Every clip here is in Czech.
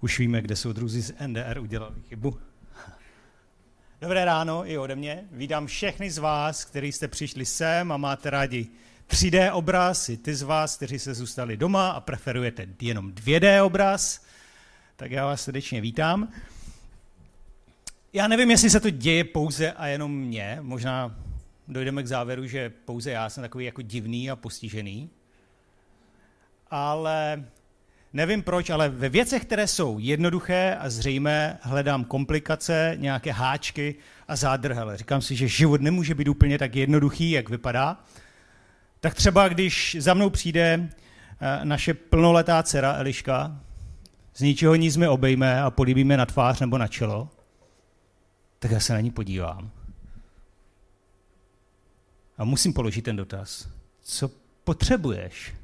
Už víme, kde jsou druzí z NDR, udělali chybu. Dobré ráno i ode mě. Vítám všechny z vás, kteří jste přišli sem a máte rádi 3D obraz, i ty z vás, kteří se zůstali doma a preferujete jenom 2D obraz, tak já vás srdečně vítám. Já nevím, jestli se to děje pouze a jenom mně, možná dojdeme k závěru, že pouze já jsem takový jako divný a postižený, ale nevím proč, ale ve věcech, které jsou jednoduché a zřejmé, hledám komplikace, nějaké háčky a zádrhele. Říkám si, že život nemůže být úplně tak jednoduchý, jak vypadá. Tak třeba, když za mnou přijde naše plnoletá dcera Eliška, z ničeho nic mi obejme a políbíme na tvář nebo na čelo, tak já se na ní podívám. A musím položit ten dotaz. Co potřebuješ?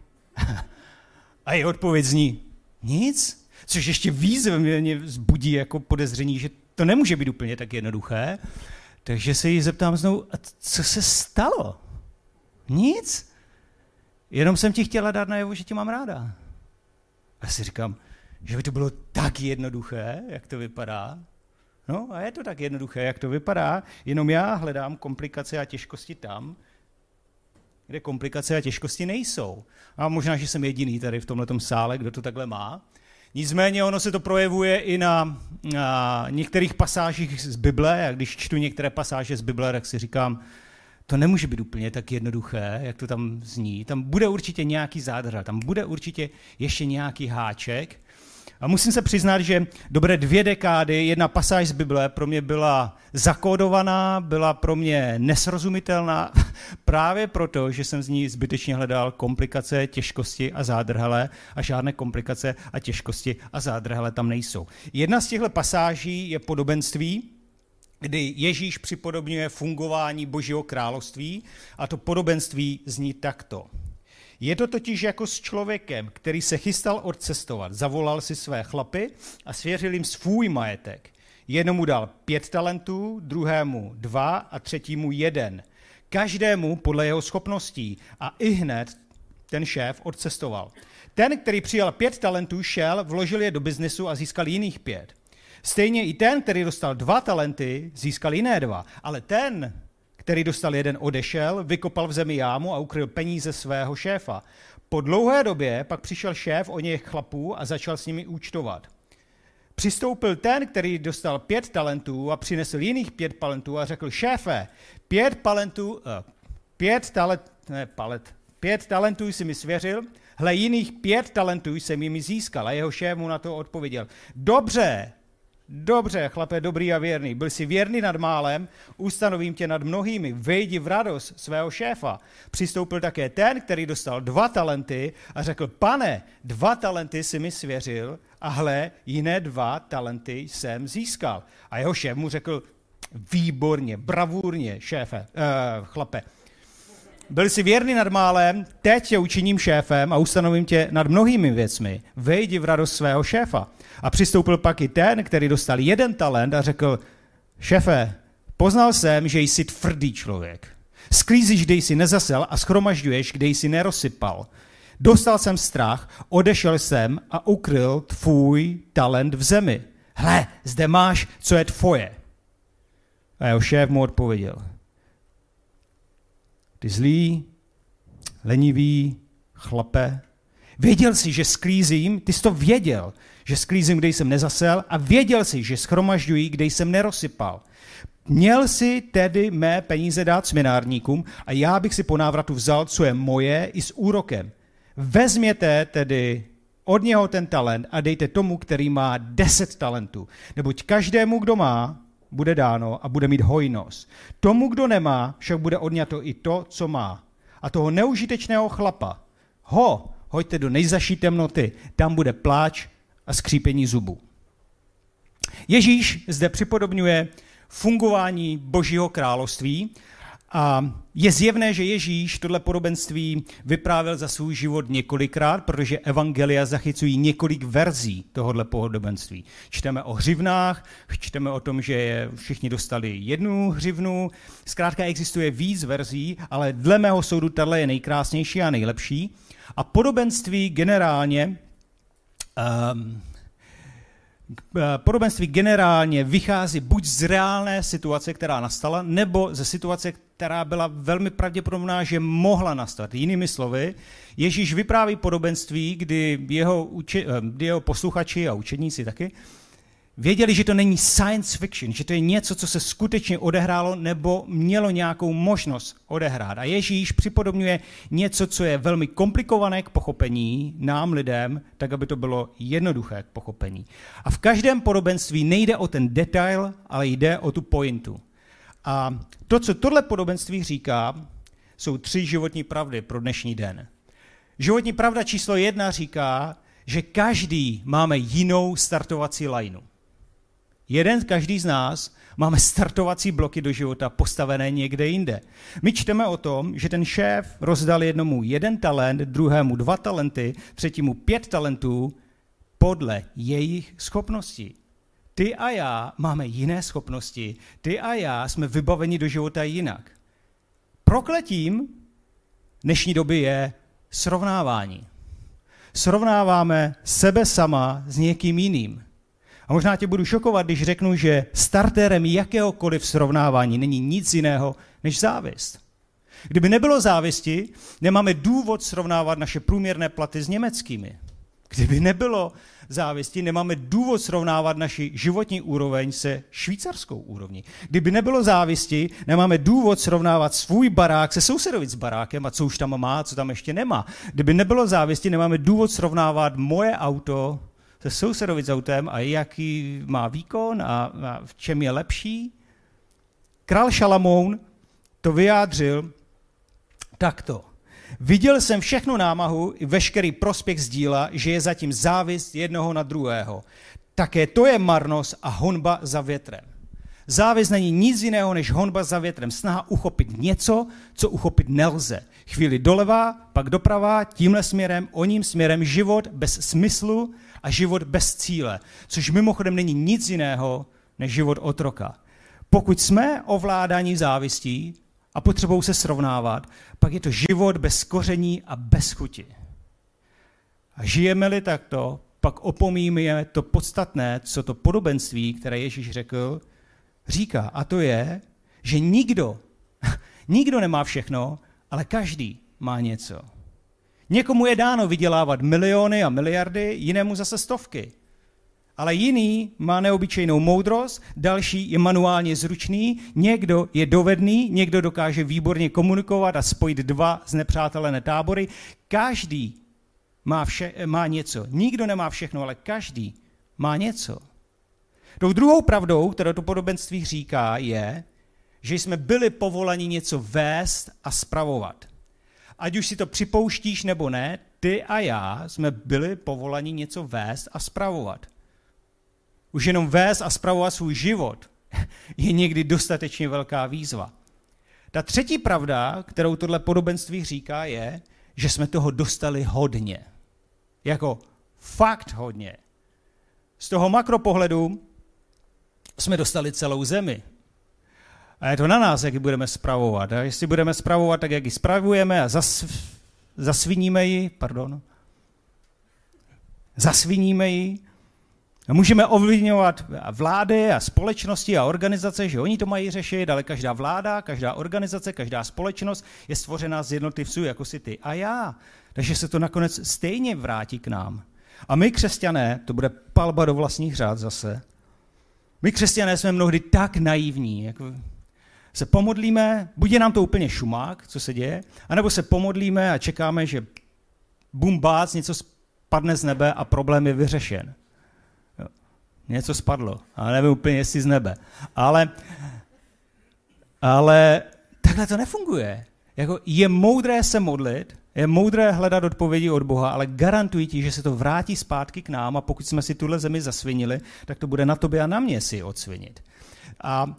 A je odpověď zní nic, což ještě víc ve mně vzbudí jako podezření, že to nemůže být úplně tak jednoduché. Takže se jí zeptám znovu, a co se stalo? Nic. Jenom jsem ti chtěla dát najevo, že tě mám ráda. A si říkám, že by to bylo tak jednoduché, jak to vypadá. No a je to tak jednoduché, jak to vypadá, jenom já hledám komplikace a těžkosti tam, kde komplikace a těžkosti nejsou. A možná, že jsem jediný tady v tomhletom sále, kdo to takhle má. Nicméně ono se to projevuje i na některých pasážích z Bible, a když čtu některé pasáže z Bible, tak si říkám, to nemůže být úplně tak jednoduché, jak to tam zní. Tam bude určitě nějaký zádrhel, tam bude určitě ještě nějaký háček. A musím se přiznat, že dobré 2 dekády jedna pasáž z Bible pro mě byla zakódovaná, byla pro mě nesrozumitelná právě proto, že jsem z ní zbytečně hledal komplikace, těžkosti a zádrhele a žádné komplikace a těžkosti a zádrhele tam nejsou. Jedna z těchto pasáží je podobenství, kdy Ježíš připodobňuje fungování Božího království a to podobenství zní takto. Je to totiž jako s člověkem, který se chystal odcestovat. Zavolal si své chlapy a svěřil jim svůj majetek. Jednomu dal 5 talentů, druhému 2 a třetímu 1. Každému podle jeho schopností a ihned ten šéf odcestoval. Ten, který přijal 5 talentů, šel, vložil je do biznesu a získal jiných 5. Stejně i ten, který dostal 2 talenty, získal jiné 2. Ale ten, který dostal 1, odešel, vykopal v zemi jámu a ukryl peníze svého šéfa. Po dlouhé době pak přišel šéf o něch chlapů a začal s nimi účtovat. Přistoupil ten, který dostal 5 talentů a přinesl jiných 5 talentů a řekl, šéfe, 5 talentů jsi mi svěřil, hle, jiných 5 talentů jsem jimi získal. A jeho šéf mu na to odpověděl, Dobře, chlape, dobrý a věrný, byl jsi věrný nad málem, ustanovím tě nad mnohými, vejdi v radost svého šéfa. Přistoupil také ten, který dostal 2 talenty a řekl, pane, 2 talenty jsi mi svěřil a hle, jiné 2 talenty jsem získal. A jeho šéf mu řekl, výborně, bravurně, chlape. Byl jsi věrný nad málem, teď tě učiním šéfem a ustanovím tě nad mnohými věcmi. Vejdi v radost svého šéfa. A přistoupil pak i ten, který dostal 1 talent a řekl, šéfe, poznal jsem, že jsi tvrdý člověk. Sklízíš, kde jsi nezasel a schromažďuješ, kde jsi nerozsypal. Dostal jsem strach, odešel jsem a ukryl tvůj talent v zemi. Hle, zde máš, co je tvoje. A jeho šéf mu odpověděl, ty zlý, lenivý chlape, věděl jsi, že sklízím, ty jsi to věděl, že sklízím, kde jsem nezasel a věděl jsi, že schromažďuji, kde jsem nerozsypal. Měl jsi tedy mé peníze dát směnárníkům a já bych si po návratu vzal, co je moje, i s úrokem. Vezměte tedy od něho ten talent a dejte tomu, který má 10 talentů, neboť každému, kdo má, bude dáno a bude mít hojnost. Tomu, kdo nemá, však bude odňato i to, co má. A toho neužitečného chlapa, hoďte do nejzaší temnoty, tam bude pláč a skřípení zubů. Ježíš zde připodobňuje fungování Božího království a je zjevné, že Ježíš tohle podobenství vyprávěl za svůj život několikrát, protože evangelia zachycují několik verzí tohohle podobenství. Čteme o hřivnách, čteme o tom, že všichni dostali 1 hřivnu. Zkrátka existuje víc verzí, ale dle mého soudu tato je nejkrásnější a nejlepší. A podobenství generálně Podobenství generálně vychází buď z reálné situace, která nastala, nebo ze situace, která byla velmi pravděpodobná, že mohla nastat. Jinými slovy, Ježíš vypráví podobenství, kdy jeho posluchači a učedníci taky věděli, že to není science fiction, že to je něco, co se skutečně odehrálo nebo mělo nějakou možnost odehrát. A Ježíš připodobňuje něco, co je velmi komplikované k pochopení nám lidem, tak aby to bylo jednoduché k pochopení. A v každém podobenství nejde o ten detail, ale jde o tu pointu. A to, co tohle podobenství říká, jsou tři životní pravdy pro dnešní den. Životní pravda číslo 1 říká, že každý máme jinou startovací lajnu. Každý z nás máme startovací bloky do života postavené někde jinde. My čteme o tom, že ten šéf rozdal jednomu 1 talent, druhému 2 talenty, třetímu 5 talentů podle jejich schopností. Ty a já máme jiné schopnosti, ty a já jsme vybaveni do života jinak. Prokletím dnešní doby je srovnávání. Srovnáváme sebe sama s někým jiným. A možná tě budu šokovat, když řeknu, že startérem jakéhokoliv srovnávání není nic jiného než závist. Kdyby nebylo závisti, nemáme důvod srovnávat naše průměrné platy s německými. Kdyby nebylo závisti, nemáme důvod srovnávat naši životní úroveň se švýcarskou úrovní. Kdyby nebylo závisti, nemáme důvod srovnávat svůj barák se sousedovic barákem a co už tam má, co tam ještě nemá. Kdyby nebylo závisti, nemáme důvod srovnávat moje auto se sousedovic autem a jaký má výkon a v čem je lepší. Král Šalamoun to vyjádřil takto. Viděl jsem všechnu námahu i veškerý prospěch z díla, že je zatím závist jednoho na druhého. Také to je marnost a honba za větrem. Závist není nic jiného než honba za větrem. Snaha uchopit něco, co uchopit nelze. Chvíli doleva, pak doprava, tímhle směrem, oním směrem, život bez smyslu a život bez cíle. Což mimochodem není nic jiného než život otroka. Pokud jsme ovládáni závistí a potřebou se srovnávat, pak je to život bez koření a bez chuti. A žijeme-li takto, pak opomíjíme to podstatné, co to podobenství, které Ježíš řekl, říká. A to je, že nikdo nemá všechno, ale každý má něco. Někomu je dáno vydělávat miliony a miliardy, jinému zase stovky. Ale jiný má neobyčejnou moudrost, další je manuálně zručný, někdo je dovedný, někdo dokáže výborně komunikovat a spojit 2 znepřátelené tábory. Každý má něco. Nikdo nemá všechno, ale každý má něco. Tou druhou pravdou, kterou to podobenství říká, je, že jsme byli povoleni něco vést a spravovat. Ať už si to připouštíš nebo ne, ty a já jsme byli povoleni něco vést a spravovat. Už jenom vést a spravovat svůj život je někdy dostatečně velká výzva. Ta třetí pravda, kterou tohle podobenství říká, je, že jsme toho dostali hodně. Jako fakt hodně. Z toho makropohledu jsme dostali celou zemi. A je to na nás, jak ji budeme spravovat. A jestli budeme spravovat tak, jak ji spravujeme a zasviníme ji, a můžeme ovlivňovat vlády a společnosti a organizace, že oni to mají řešit, ale každá vláda, každá organizace, každá společnost je stvořena z jednotlivců, jako si ty a já. Takže se to nakonec stejně vrátí k nám. A my, křesťané, to bude palba do vlastních řád zase, my, křesťané, jsme mnohdy tak naivní, jako se pomodlíme, buď je nám to úplně šumák, co se děje, anebo se pomodlíme a čekáme, že bumbác, něco spadne z nebe a problém je vyřešen. Něco spadlo, ale nevím úplně, jestli z nebe. Ale takhle to nefunguje. Jako je moudré se modlit, je moudré hledat odpovědi od Boha, ale garantuji ti, že se to vrátí zpátky k nám a pokud jsme si tuhle zemi zasvinili, tak to bude na tobě a na mě si odsvinit. A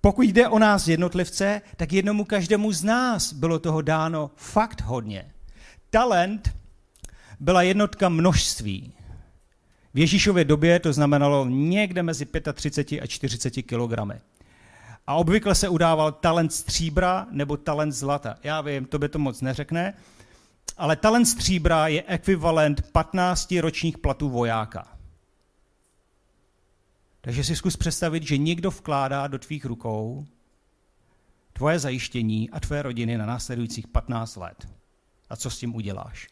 pokud jde o nás jednotlivce, tak jednomu každému z nás bylo toho dáno fakt hodně. Talent byla jednotka množství. V Ježíšově době to znamenalo někde mezi 35 a 40 kilogramy. A obvykle se udával talent stříbra nebo talent zlata. Já vím, tobě to moc neřekne, ale talent stříbra je ekvivalent 15 ročních platů vojáka. Takže si zkus představit, že někdo vkládá do tvých rukou tvoje zajištění a tvé rodiny na následujících 15 let. A co s tím uděláš?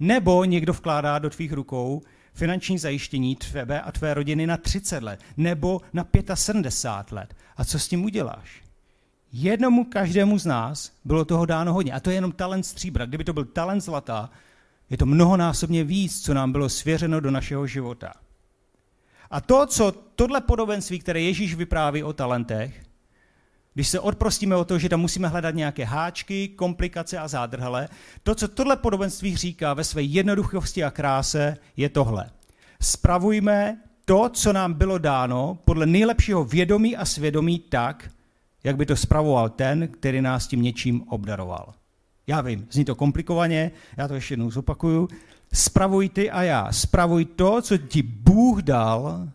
Nebo někdo vkládá do tvých rukou finanční zajištění tebe a tvé rodiny na 30 let, nebo na 75 let. A co s tím uděláš? Jednomu každému z nás bylo toho dáno hodně. A to je jenom talent stříbra. Kdyby to byl talent zlata, je to mnohonásobně víc, co nám bylo svěřeno do našeho života. A to, co tohle podobenství, které Ježíš vypráví o talentech, když se odprostíme o to, že tam musíme hledat nějaké háčky, komplikace a zádrhele, to, co tohle podobenství říká ve své jednoduchosti a kráse, je tohle. Spravujme to, co nám bylo dáno, podle nejlepšího vědomí a svědomí tak, jak by to spravoval ten, který nás tím něčím obdaroval. Já vím, zní to komplikovaně, já to ještě jednou zopakuju. Spravuj ty a já. Spravuj to, co ti Bůh dal,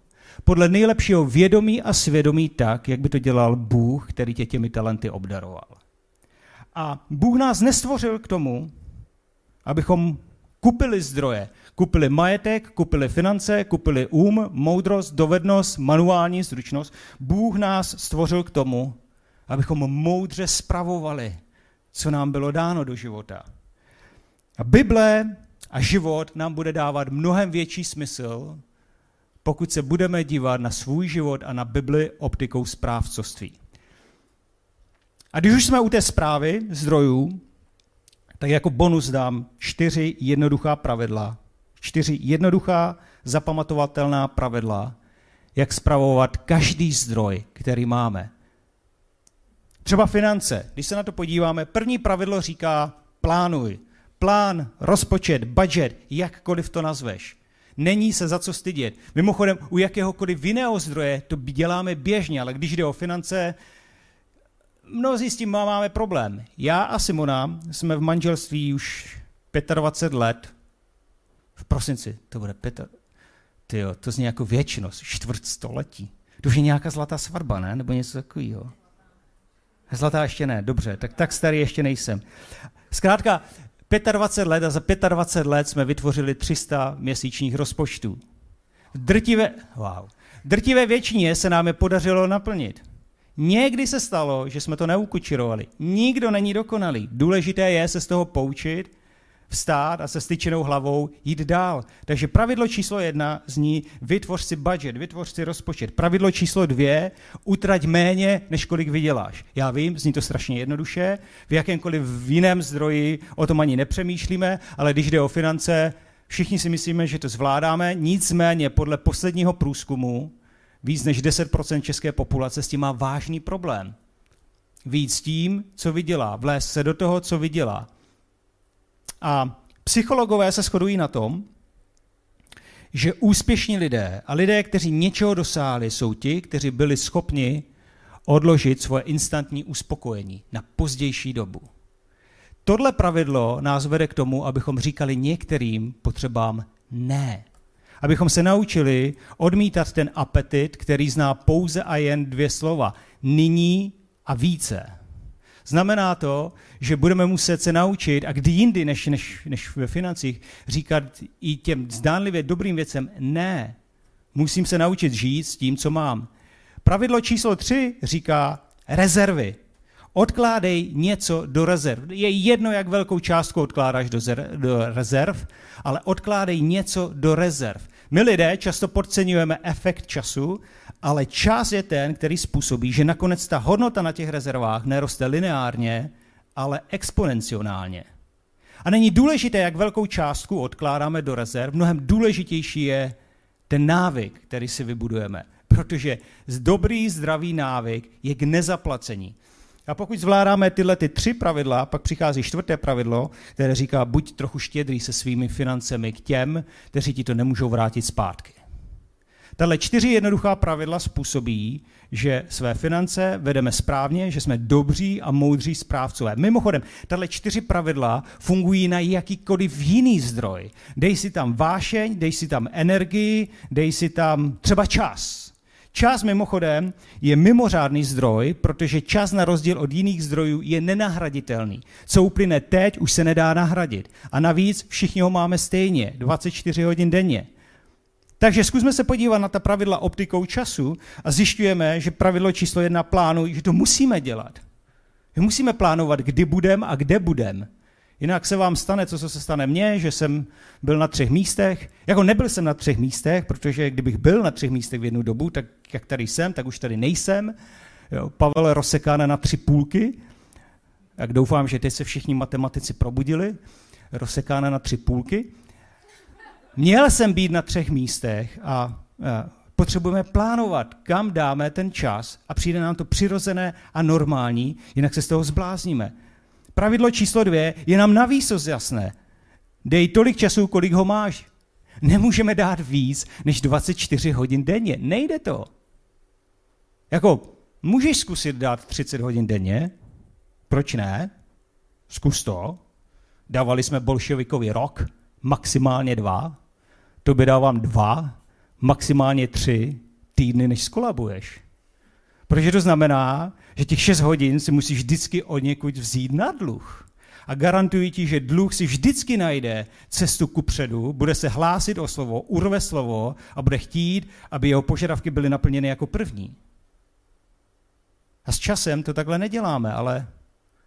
podle nejlepšího vědomí a svědomí tak, jak by to dělal Bůh, který tě těmi talenty obdaroval. A Bůh nás nestvořil k tomu, abychom kupili zdroje. Kupili majetek, kupili finance, kupili moudrost, dovednost, manuální zručnost. Bůh nás stvořil k tomu, abychom moudře spravovali, co nám bylo dáno do života. A Bible a život nám bude dávat mnohem větší smysl, pokud se budeme dívat na svůj život a na Bibli optikou správcovství. A když už jsme u té zprávy zdrojů, tak jako bonus dám 4 jednoduchá pravidla. 4 jednoduchá zapamatovatelná pravidla, jak spravovat každý zdroj, který máme. Třeba finance. Když se na to podíváme, první pravidlo říká plánuj. Plán, rozpočet, budget, jakkoliv to nazveš. Není se za co stydět. Mimochodem, u jakéhokoliv jiného zdroje to děláme běžně, ale když jde o finance, mnozí s tím máme problém. Já a Simona jsme v manželství už 25 let. V prosinci to bude to zní jako věčnost, 1/4 století. To už je nějaká zlatá svatba, ne? Nebo něco takového. Zlatá ještě ne, dobře, tak starý ještě nejsem. Zkrátka, 25 let a za 25 let jsme vytvořili 300 měsíčních rozpočtů. Drtivé většině se nám je podařilo naplnit. Někdy se stalo, že jsme to neukučirovali. Nikdo není dokonalý. Důležité je se z toho poučit, vstát a se styčenou hlavou jít dál. Takže pravidlo číslo 1 zní vytvoř si budget, vytvoř si rozpočet. Pravidlo číslo 2 utrať méně, než kolik vyděláš. Já vím, zní to strašně jednoduše, v jakémkoliv jiném zdroji o tom ani nepřemýšlíme, ale když jde o finance, všichni si myslíme, že to zvládáme, nicméně podle posledního průzkumu víc než 10% české populace s tím má vážný problém. Víc tím, co vydělá, vlézt se do toho, co vydělá. A psychologové se shodují na tom, že úspěšní lidé a lidé, kteří něčeho dosáhli, jsou ti, kteří byli schopni odložit svoje instantní uspokojení na pozdější dobu. Tohle pravidlo nás vede k tomu, abychom říkali některým potřebám ne. Abychom se naučili odmítat ten apetit, který zná pouze a jen 2 slova. Nyní a více. Znamená to, že budeme muset se naučit, a kdy jindy než ve financích, říkat i těm zdánlivě dobrým věcem ne. Musím se naučit žít s tím, co mám. Pravidlo číslo 3 říká rezervy. Odkládej něco do rezerv. Je jedno, jak velkou částku odkládáš do rezerv, ale odkládej něco do rezerv. My lidé často podceňujeme efekt času, ale čas je ten, který způsobí, že nakonec ta hodnota na těch rezervách neroste lineárně, ale exponenciálně. A není důležité, jak velkou částku odkládáme do rezerv, mnohem důležitější je ten návyk, který si vybudujeme, protože dobrý, zdravý návyk je k nezaplacení. A pokud zvládáme tyhle 3 pravidla, pak přichází 4. pravidlo, které říká, buď trochu štědrý se svými financemi k těm, kteří ti to nemůžou vrátit zpátky. Tahle 4 jednoduchá pravidla způsobí, že své finance vedeme správně, že jsme dobří a moudří správcové. Mimochodem, tahle 4 pravidla fungují na jakýkoliv jiný zdroj. Dej si tam vášeň, dej si tam energii, dej si tam třeba čas. Čas mimochodem je mimořádný zdroj, protože čas na rozdíl od jiných zdrojů je nenahraditelný. Co uplyne teď, už se nedá nahradit. A navíc všichni ho máme stejně, 24 hodin denně. Takže zkusme se podívat na ta pravidla optikou času a zjišťujeme, že pravidlo číslo 1 plánu, že to musíme dělat. Že musíme plánovat, kdy budem a kde budem. Jinak se vám stane, co se stane mně, že jsem byl na 3 místech. Jako nebyl jsem na 3 místech, protože kdybych byl na 3 místech v jednu dobu, tak jak tady jsem, tak už tady nejsem. Jo, Pavel rozsekáne na 3 půlky. Tak doufám, že teď se všichni matematici probudili. Rozsekáne na 3 půlky. Měl jsem být na 3 místech a potřebujeme plánovat, kam dáme ten čas a přijde nám to přirozené a normální, jinak se z toho zblázníme. Pravidlo číslo 2 je nám navýsost jasné. Dej tolik času, kolik ho máš. Nemůžeme dát víc než 24 hodin denně. Nejde to. Jako, můžeš zkusit dát 30 hodin denně? Proč ne? Zkus to. Dávali jsme bolševikovi rok, maximálně 2. Tobě dávám 2, maximálně 3 týdny, než skolabuješ. Protože to znamená, že těch 6 hodin si musíš vždycky od někud vzít na dluh. A garantuji ti, že dluh si vždycky najde cestu kupředu, bude se hlásit o slovo, urve slovo a bude chtít, aby jeho požadavky byly naplněny jako první. A s časem to takhle neděláme, ale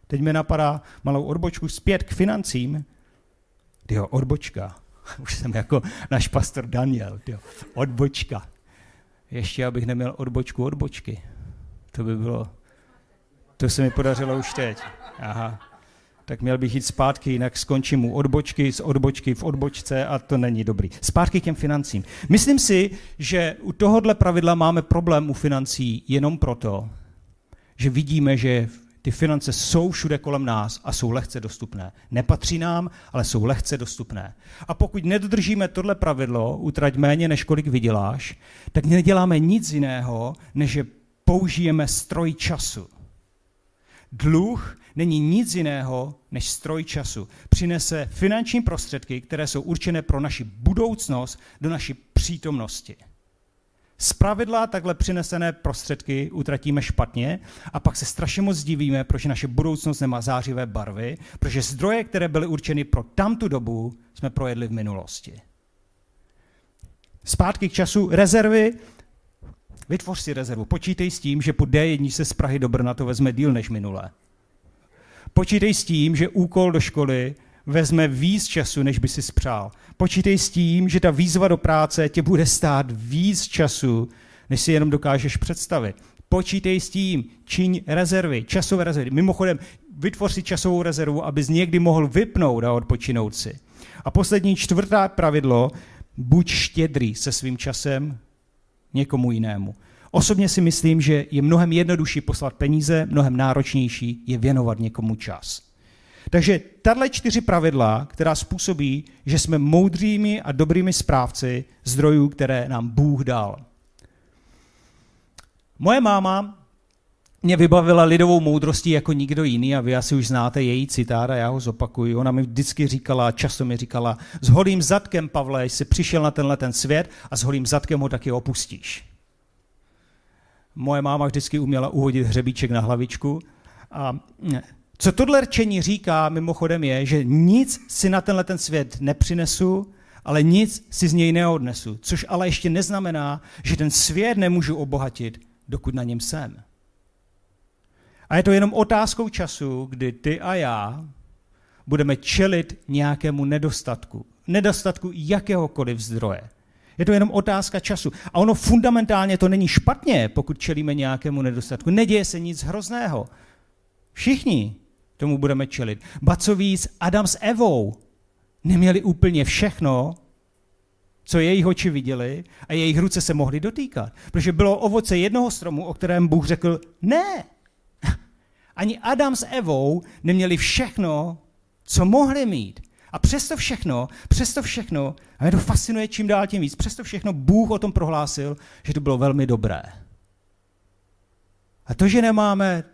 teď mi napadá malou odbočku zpět k financím. Tyjo, odbočka. Už jsem jako náš pastor Daniel. Tyjo, odbočka. Ještě abych neměl odbočku odbočky. To by bylo... To se mi podařilo už teď. Aha. Tak měl bych jít zpátky, jinak skončím u odbočky, z odbočky v odbočce a to není dobrý. Zpátky k těm financím. Myslím si, že u tohohle pravidla máme problém u financí jenom proto, že vidíme, že ty finance jsou všude kolem nás a jsou lehce dostupné. Nepatří nám, ale jsou lehce dostupné. A pokud nedodržíme tohle pravidlo, utrať méně, než kolik vyděláš, tak neděláme nic jiného, než že použijeme stroj času. Dluh není nic jiného, než stroj času. Přinese finanční prostředky, které jsou určené pro naši budoucnost, do naší přítomnosti. Zpravidla takhle přinesené prostředky utratíme špatně a pak se strašně moc divíme, proč naše budoucnost nemá zářivé barvy, protože zdroje, které byly určeny pro tamtu dobu, jsme projedli v minulosti. Zpátky k času rezervy. Vytvoř si rezervu. Počítej s tím, že po D1 se z Prahy do Brna to vezme díl než minule. Počítej s tím, že úkol do školy vezme víc času, než by si spřál. Počítej s tím, že ta výzva do práce tě bude stát víc času, než si jenom dokážeš představit. Počítej s tím, čiň rezervy, časové rezervy. Mimochodem, vytvoř si časovou rezervu, abys někdy mohl vypnout a odpočinout si. A poslední 4. pravidlo, buď štědrý se svým časem někomu jinému. Osobně si myslím, že je mnohem jednodušší poslat peníze, mnohem náročnější je věnovat někomu čas. Takže tato 4 pravidla, která způsobí, že jsme moudrými a dobrými správci zdrojů, které nám Bůh dal. Moje máma mě vybavila lidovou moudrostí jako nikdo jiný a vy asi už znáte její citát a já ho zopakuju. Ona mi vždycky říkala, často mi říkala, s holým zadkem, Pavle, jsi přišel na tenhle ten svět a s holým zadkem ho taky opustíš. Moje máma vždycky uměla uhodit hřebíček na hlavičku a... Co tohle rčení říká mimochodem je, že nic si na tenhle ten svět nepřinesu, ale nic si z něj neodnesu, což ale ještě neznamená, že ten svět nemůžu obohatit, dokud na něm jsem. A je to jenom otázkou času, kdy ty a já budeme čelit nějakému nedostatku. Nedostatku jakéhokoliv zdroje. Je to jenom otázka času. A ono fundamentálně to není špatně, pokud čelíme nějakému nedostatku. Neděje se nic hrozného. Všichni tomu budeme čelit. Ba co víc, Adam s Evou neměli úplně všechno, co jejich oči viděli a jejich ruce se mohly dotýkat. Protože bylo ovoce jednoho stromu, o kterém Bůh řekl ne. Ani Adam s Evou neměli všechno, co mohli mít. A přesto všechno, a mě to fascinuje čím dál tím víc, přesto všechno Bůh o tom prohlásil, že to bylo velmi dobré. A to, že nemáme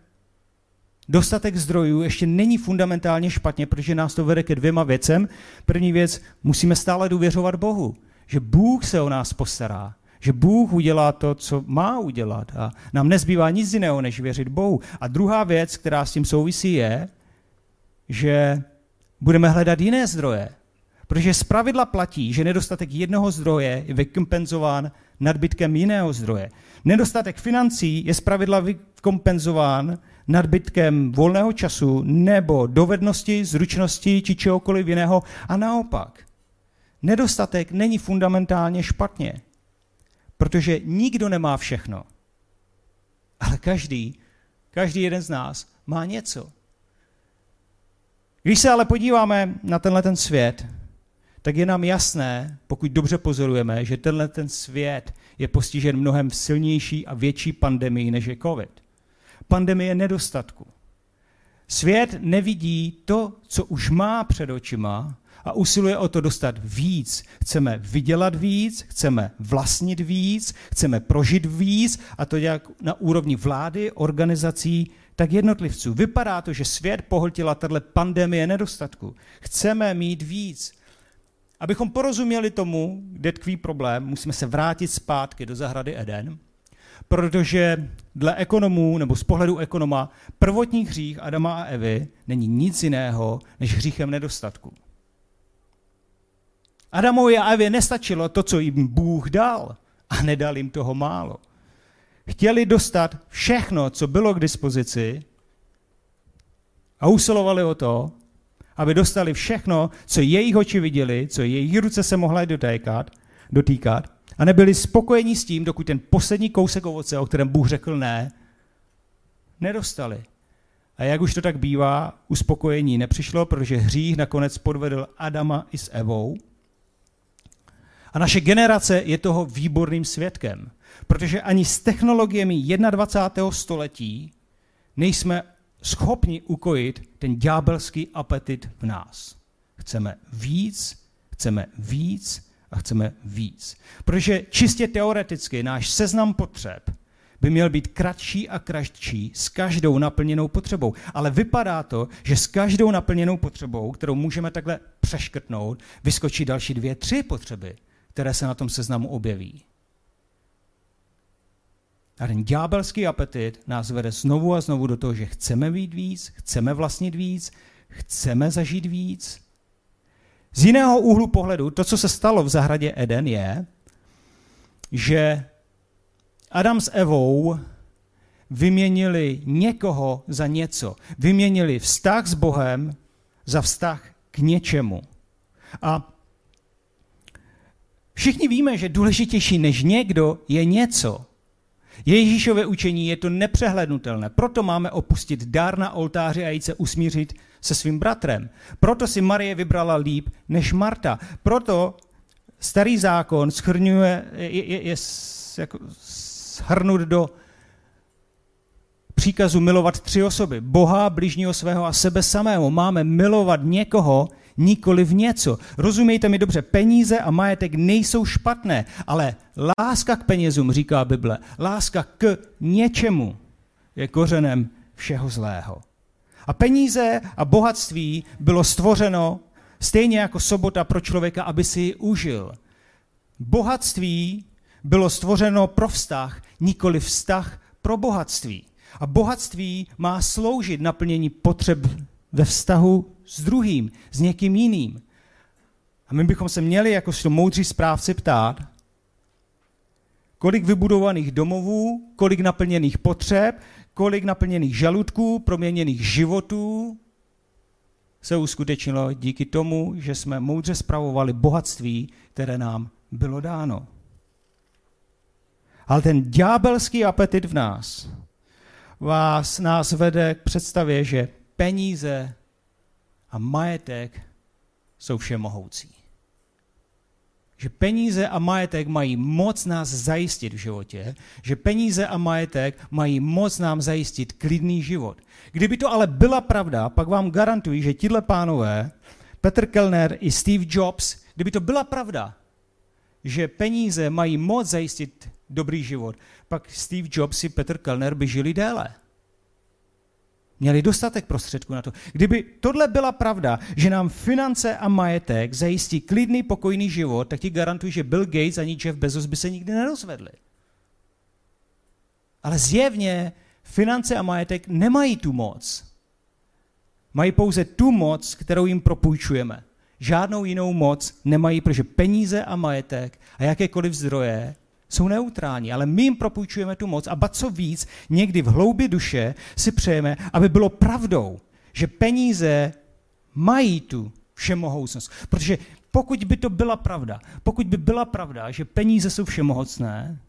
dostatek zdrojů ještě není fundamentálně špatně, protože nás to vede ke 2 věcem. První věc, musíme stále důvěřovat Bohu, že Bůh se o nás postará, že Bůh udělá to, co má udělat a nám nezbývá nic jiného, než věřit Bohu. A druhá věc, která s tím souvisí, je, že budeme hledat jiné zdroje, Protože zpravidla platí, že nedostatek jednoho zdroje je vykompenzován nadbytkem jiného zdroje. Nedostatek financí je zpravidla vykompenzován nadbytkem volného času nebo dovednosti, zručnosti či čehokoliv jiného. A naopak, nedostatek není fundamentálně špatně, protože nikdo nemá všechno. Ale každý jeden z nás má něco. Když se ale podíváme na tenhle ten svět, tak je nám jasné, pokud dobře pozorujeme, že tenhle ten svět je postižen mnohem silnější a větší pandemií, než je COVID. Pandemie nedostatku. Svět nevidí to, co už má před očima a usiluje o to dostat víc. Chceme vydělat víc, chceme vlastnit víc, chceme prožít víc a to jak na úrovni vlády, organizací, tak jednotlivců. Vypadá to, že svět pohltila tato pandemie nedostatku. Chceme mít víc. Abychom porozuměli tomu, kde tkví problém, musíme se vrátit zpátky do zahrady Eden, protože dle ekonomů, nebo z pohledu ekonoma, prvotní hřích Adama a Evy není nic jiného než hříchem nedostatku. Adamovi a Evě nestačilo to, co jim Bůh dal, a nedal jim toho málo. Chtěli dostat všechno, co bylo k dispozici, a usilovali o to, aby dostali všechno, co jejich oči viděli, co jejich ruce se mohly dotýkat, a nebyli spokojení s tím, dokud ten poslední kousek ovoce, o kterém Bůh řekl ne, nedostali. A jak už to tak bývá, uspokojení nepřišlo, protože hřích nakonec podvedl Adama i s Evou. A naše generace je toho výborným svědkem, protože ani s technologiemi 21. století nejsme schopni ukojit ten ďábelský apetit v nás. Chceme víc a chceme víc. Protože čistě teoreticky náš seznam potřeb by měl být kratší a kratší s každou naplněnou potřebou. Ale vypadá to, že s každou naplněnou potřebou, kterou můžeme takhle přeškrtnout, vyskočí další 2, 3 potřeby, které se na tom seznamu objeví. A ten ďábelský apetit nás vede znovu a znovu do toho, že chceme mít víc, chceme vlastnit víc, chceme zažít víc. Z jiného úhlu pohledu to, co se stalo v zahradě Eden, je, že Adam s Evou vyměnili někoho za něco. Vyměnili vztah s Bohem za vztah k něčemu. A všichni víme, že důležitější než někdo je něco. Ježíšové učení je to nepřehlednutelné, proto máme opustit dár na oltáři a jít se usmířit se svým bratrem. Proto si Marie vybrala líp než Marta. Proto starý zákon shrnut do příkazu milovat 3 osoby. Boha, bližního svého a sebe samého. Máme milovat někoho, nikoliv něco. Rozumějte mi dobře, peníze a majetek nejsou špatné, ale láska k penězům, říká Bible, láska k něčemu je kořenem všeho zlého. A peníze a bohatství bylo stvořeno stejně jako sobota pro člověka, aby si ji užil. Bohatství bylo stvořeno pro vztah, nikoli vztah pro bohatství. A bohatství má sloužit naplnění potřeb ve vztahu s druhým, s někým jiným. A my bychom se měli jako moudří správci ptát, kolik vybudovaných domovů, kolik naplněných potřeb, kolik naplněných žaludků, proměněných životů se uskutečnilo díky tomu, že jsme moudře spravovali bohatství, které nám bylo dáno. Ale ten ďábelský apetit v nás nás vede k představě, že peníze a majetek jsou všemohoucí. Že peníze a majetek mají moc nás zajistit v životě, že peníze a majetek mají moc nám zajistit klidný život. Kdyby to ale byla pravda, pak vám garantuji, že tihle pánové, Petr Kellner i Steve Jobs, kdyby to byla pravda, že peníze mají moc zajistit dobrý život, pak Steve Jobs i Petr Kellner by žili déle. Měli dostatek prostředků na to. Kdyby tohle byla pravda, že nám finance a majetek zajistí klidný, pokojný život, tak ti garantuji, že Bill Gates ani Jeff Bezos by se nikdy nerozvedli. Ale zjevně finance a majetek nemají tu moc. Mají pouze tu moc, kterou jim propůjčujeme. žádnou jinou moc nemají, protože peníze a majetek a jakékoliv zdroje jsou neutrální, ale my jim propůjčujeme tu moc a ba co víc, někdy v hloubi duše si přejeme, aby bylo pravdou, že peníze mají tu všemohoucnost. Protože pokud by to byla pravda, pokud by byla pravda, že peníze jsou všemohocné,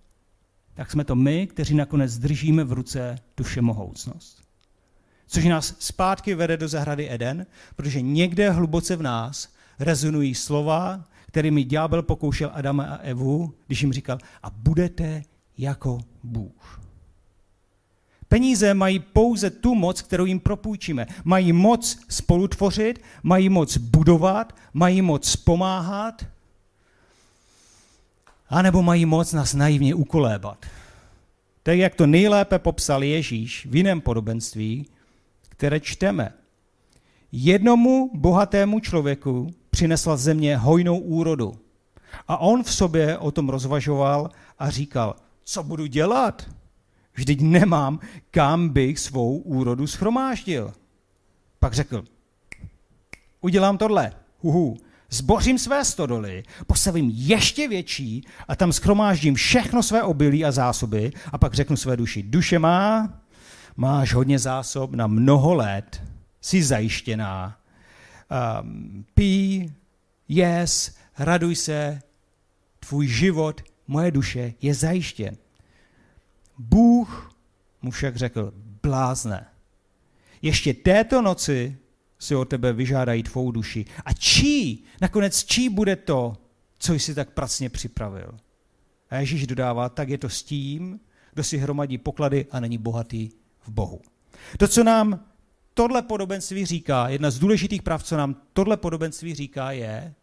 tak jsme to my, kteří nakonec držíme v ruce tu všemohoucnost. Což nás zpátky vede do zahrady Eden, protože někde hluboce v nás rezonují slova, kterými ďábel pokoušel Adama a Evu, když jim říkal, a budete jako Bůh. Peníze mají pouze tu moc, kterou jim propůjčíme. Mají moc spolutvořit, mají moc budovat, mají moc pomáhat, anebo mají moc nás naivně ukolébat. Tak, jak to nejlépe popsal Ježíš v jiném podobenství, které čteme. Jednomu bohatému člověku přinesla země hojnou úrodu. A on v sobě o tom rozvažoval a říkal, co budu dělat? Vždyť nemám, kam bych svou úrodu shromáždil. Pak řekl, udělám tohle, zbořím své stodoly, postavím ještě větší a tam shromáždím všechno své obilí a zásoby a pak řeknu své duši, duše má, máš hodně zásob na mnoho let, jsi zajištěná, pij, jez, raduj se, tvůj život, moje duše je zajištěn. Bůh mu však řekl, blázne, ještě této noci si o tebe vyžádají tvou duši. A čí, nakonec čí bude to, co jsi tak pracně připravil? A Ježíš dodává, tak je to s tím, kdo si hromadí poklady a není bohatý v Bohu. To, co nám tohle podobenství říká, jedna z důležitých práv, co nám tohle podobenství říká, je,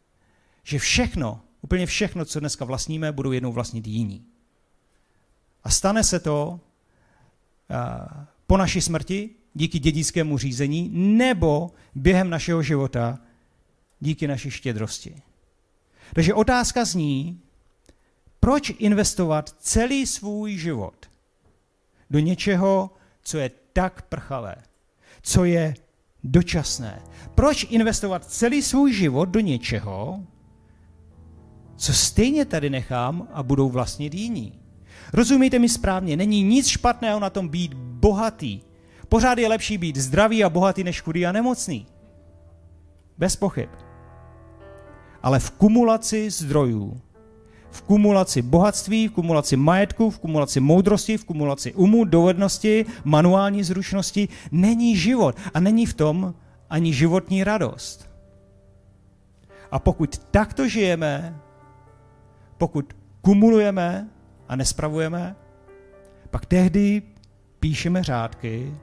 že všechno, úplně všechno, co dneska vlastníme, budou jednou vlastnit jiní. A stane se to po naší smrti, díky dědickému řízení, nebo během našeho života, díky naší štědrosti. Takže otázka zní, proč investovat celý svůj život do něčeho, co je tak prchavé, co je dočasné. Proč investovat celý svůj život do něčeho, co stejně tady nechám a budou vlastnit jiní. Rozumíte mi správně, není nic špatného na tom být bohatý. Pořád je lepší být zdravý a bohatý, než chudý a nemocný. Bez pochyb. Ale v kumulaci zdrojů, v kumulaci bohatství, v kumulaci majetku, v kumulaci moudrosti, v kumulaci umu, dovednosti, manuální zručnosti, není život a není v tom ani životní radost. A pokud takto žijeme, pokud kumulujeme a nespravujeme, pak tehdy píšeme řádky,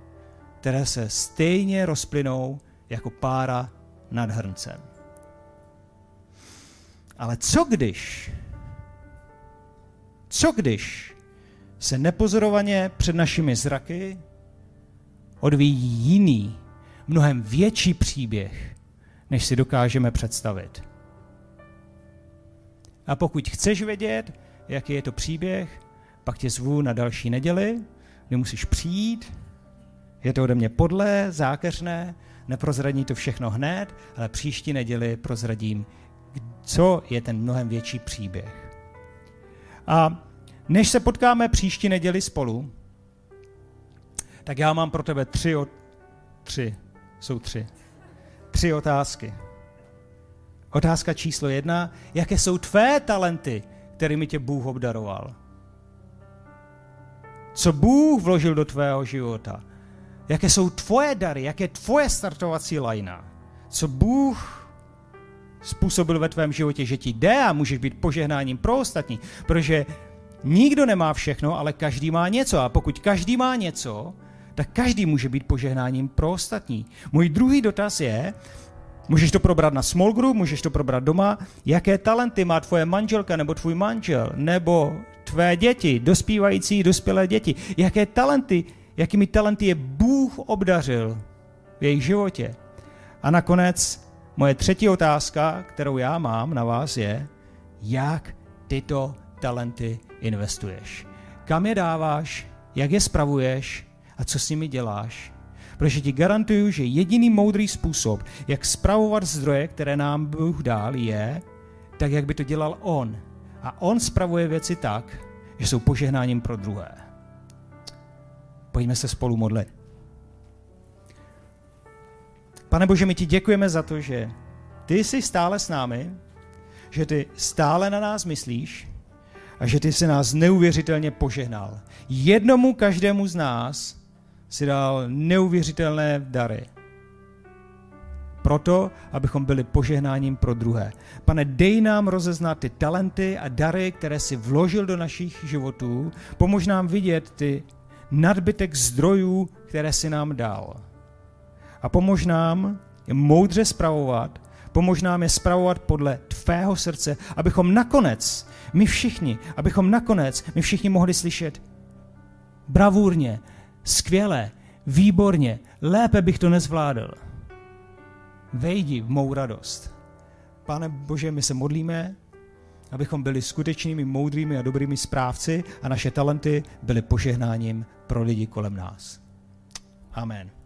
které se stejně rozplynou jako pára nad hrncem. Ale co když se nepozorovaně před našimi zraky odvíjí jiný, mnohem větší příběh, než si dokážeme představit. A pokud chceš vědět, jaký je to příběh, pak tě zvu na další neděli, kdy musíš přijít, je to ode mě podlé, zákeřné, neprozradí to všechno hned, ale příští neděli prozradím, co je ten mnohem větší příběh. A než se potkáme příští neděli spolu, tak já mám pro tebe tři otázky. Otázka číslo 1, jaké jsou tvé talenty, kterými tě Bůh obdaroval? Co Bůh vložil do tvého života? Jaké jsou tvoje dary? Jaké je tvoje startovací lajna? Co Bůh způsobil ve tvém životě, že ti jde a můžeš být požehnáním pro ostatní? Protože nikdo nemá všechno, ale každý má něco. A pokud každý má něco, tak každý může být požehnáním pro ostatní. Můj druhý dotaz je, můžeš to probrat na small group, můžeš to probrat doma, jaké talenty má tvoje manželka nebo tvůj manžel, nebo tvé děti, dospívající, dospělé děti. Jakými talenty je Bůh obdařil v jejich životě. A nakonec moje třetí otázka, kterou já mám na vás je, jak tyto talenty investuješ. Kam je dáváš, jak je spravuješ a co s nimi děláš. protože ti garantuju, že jediný moudrý způsob, jak spravovat zdroje, které nám Bůh dal, je tak, jak by to dělal on. A on spravuje věci tak, že jsou požehnáním pro druhé. Pojďme se spolu modlit. Pane Bože, my ti děkujeme za to, že ty jsi stále s námi, že ty stále na nás myslíš a že ty jsi nás neuvěřitelně požehnal. Jednomu každému z nás jsi dal neuvěřitelné dary. Proto, abychom byli požehnáním pro druhé. Pane, dej nám rozeznat ty talenty a dary, které jsi vložil do našich životů. Pomož nám vidět ty nadbytek zdrojů, které jsi nám dal. A pomož nám je moudře spravovat, pomož nám je spravovat podle tvého srdce, abychom nakonec, my všichni mohli slyšet bravurně, skvěle, výborně, lépe bych to nezvládl. Vejdi v mou radost. Pane Bože, my se modlíme, abychom byli skutečnými, moudrými a dobrými správci a naše talenty byly požehnáním pro lidi kolem nás. Amen.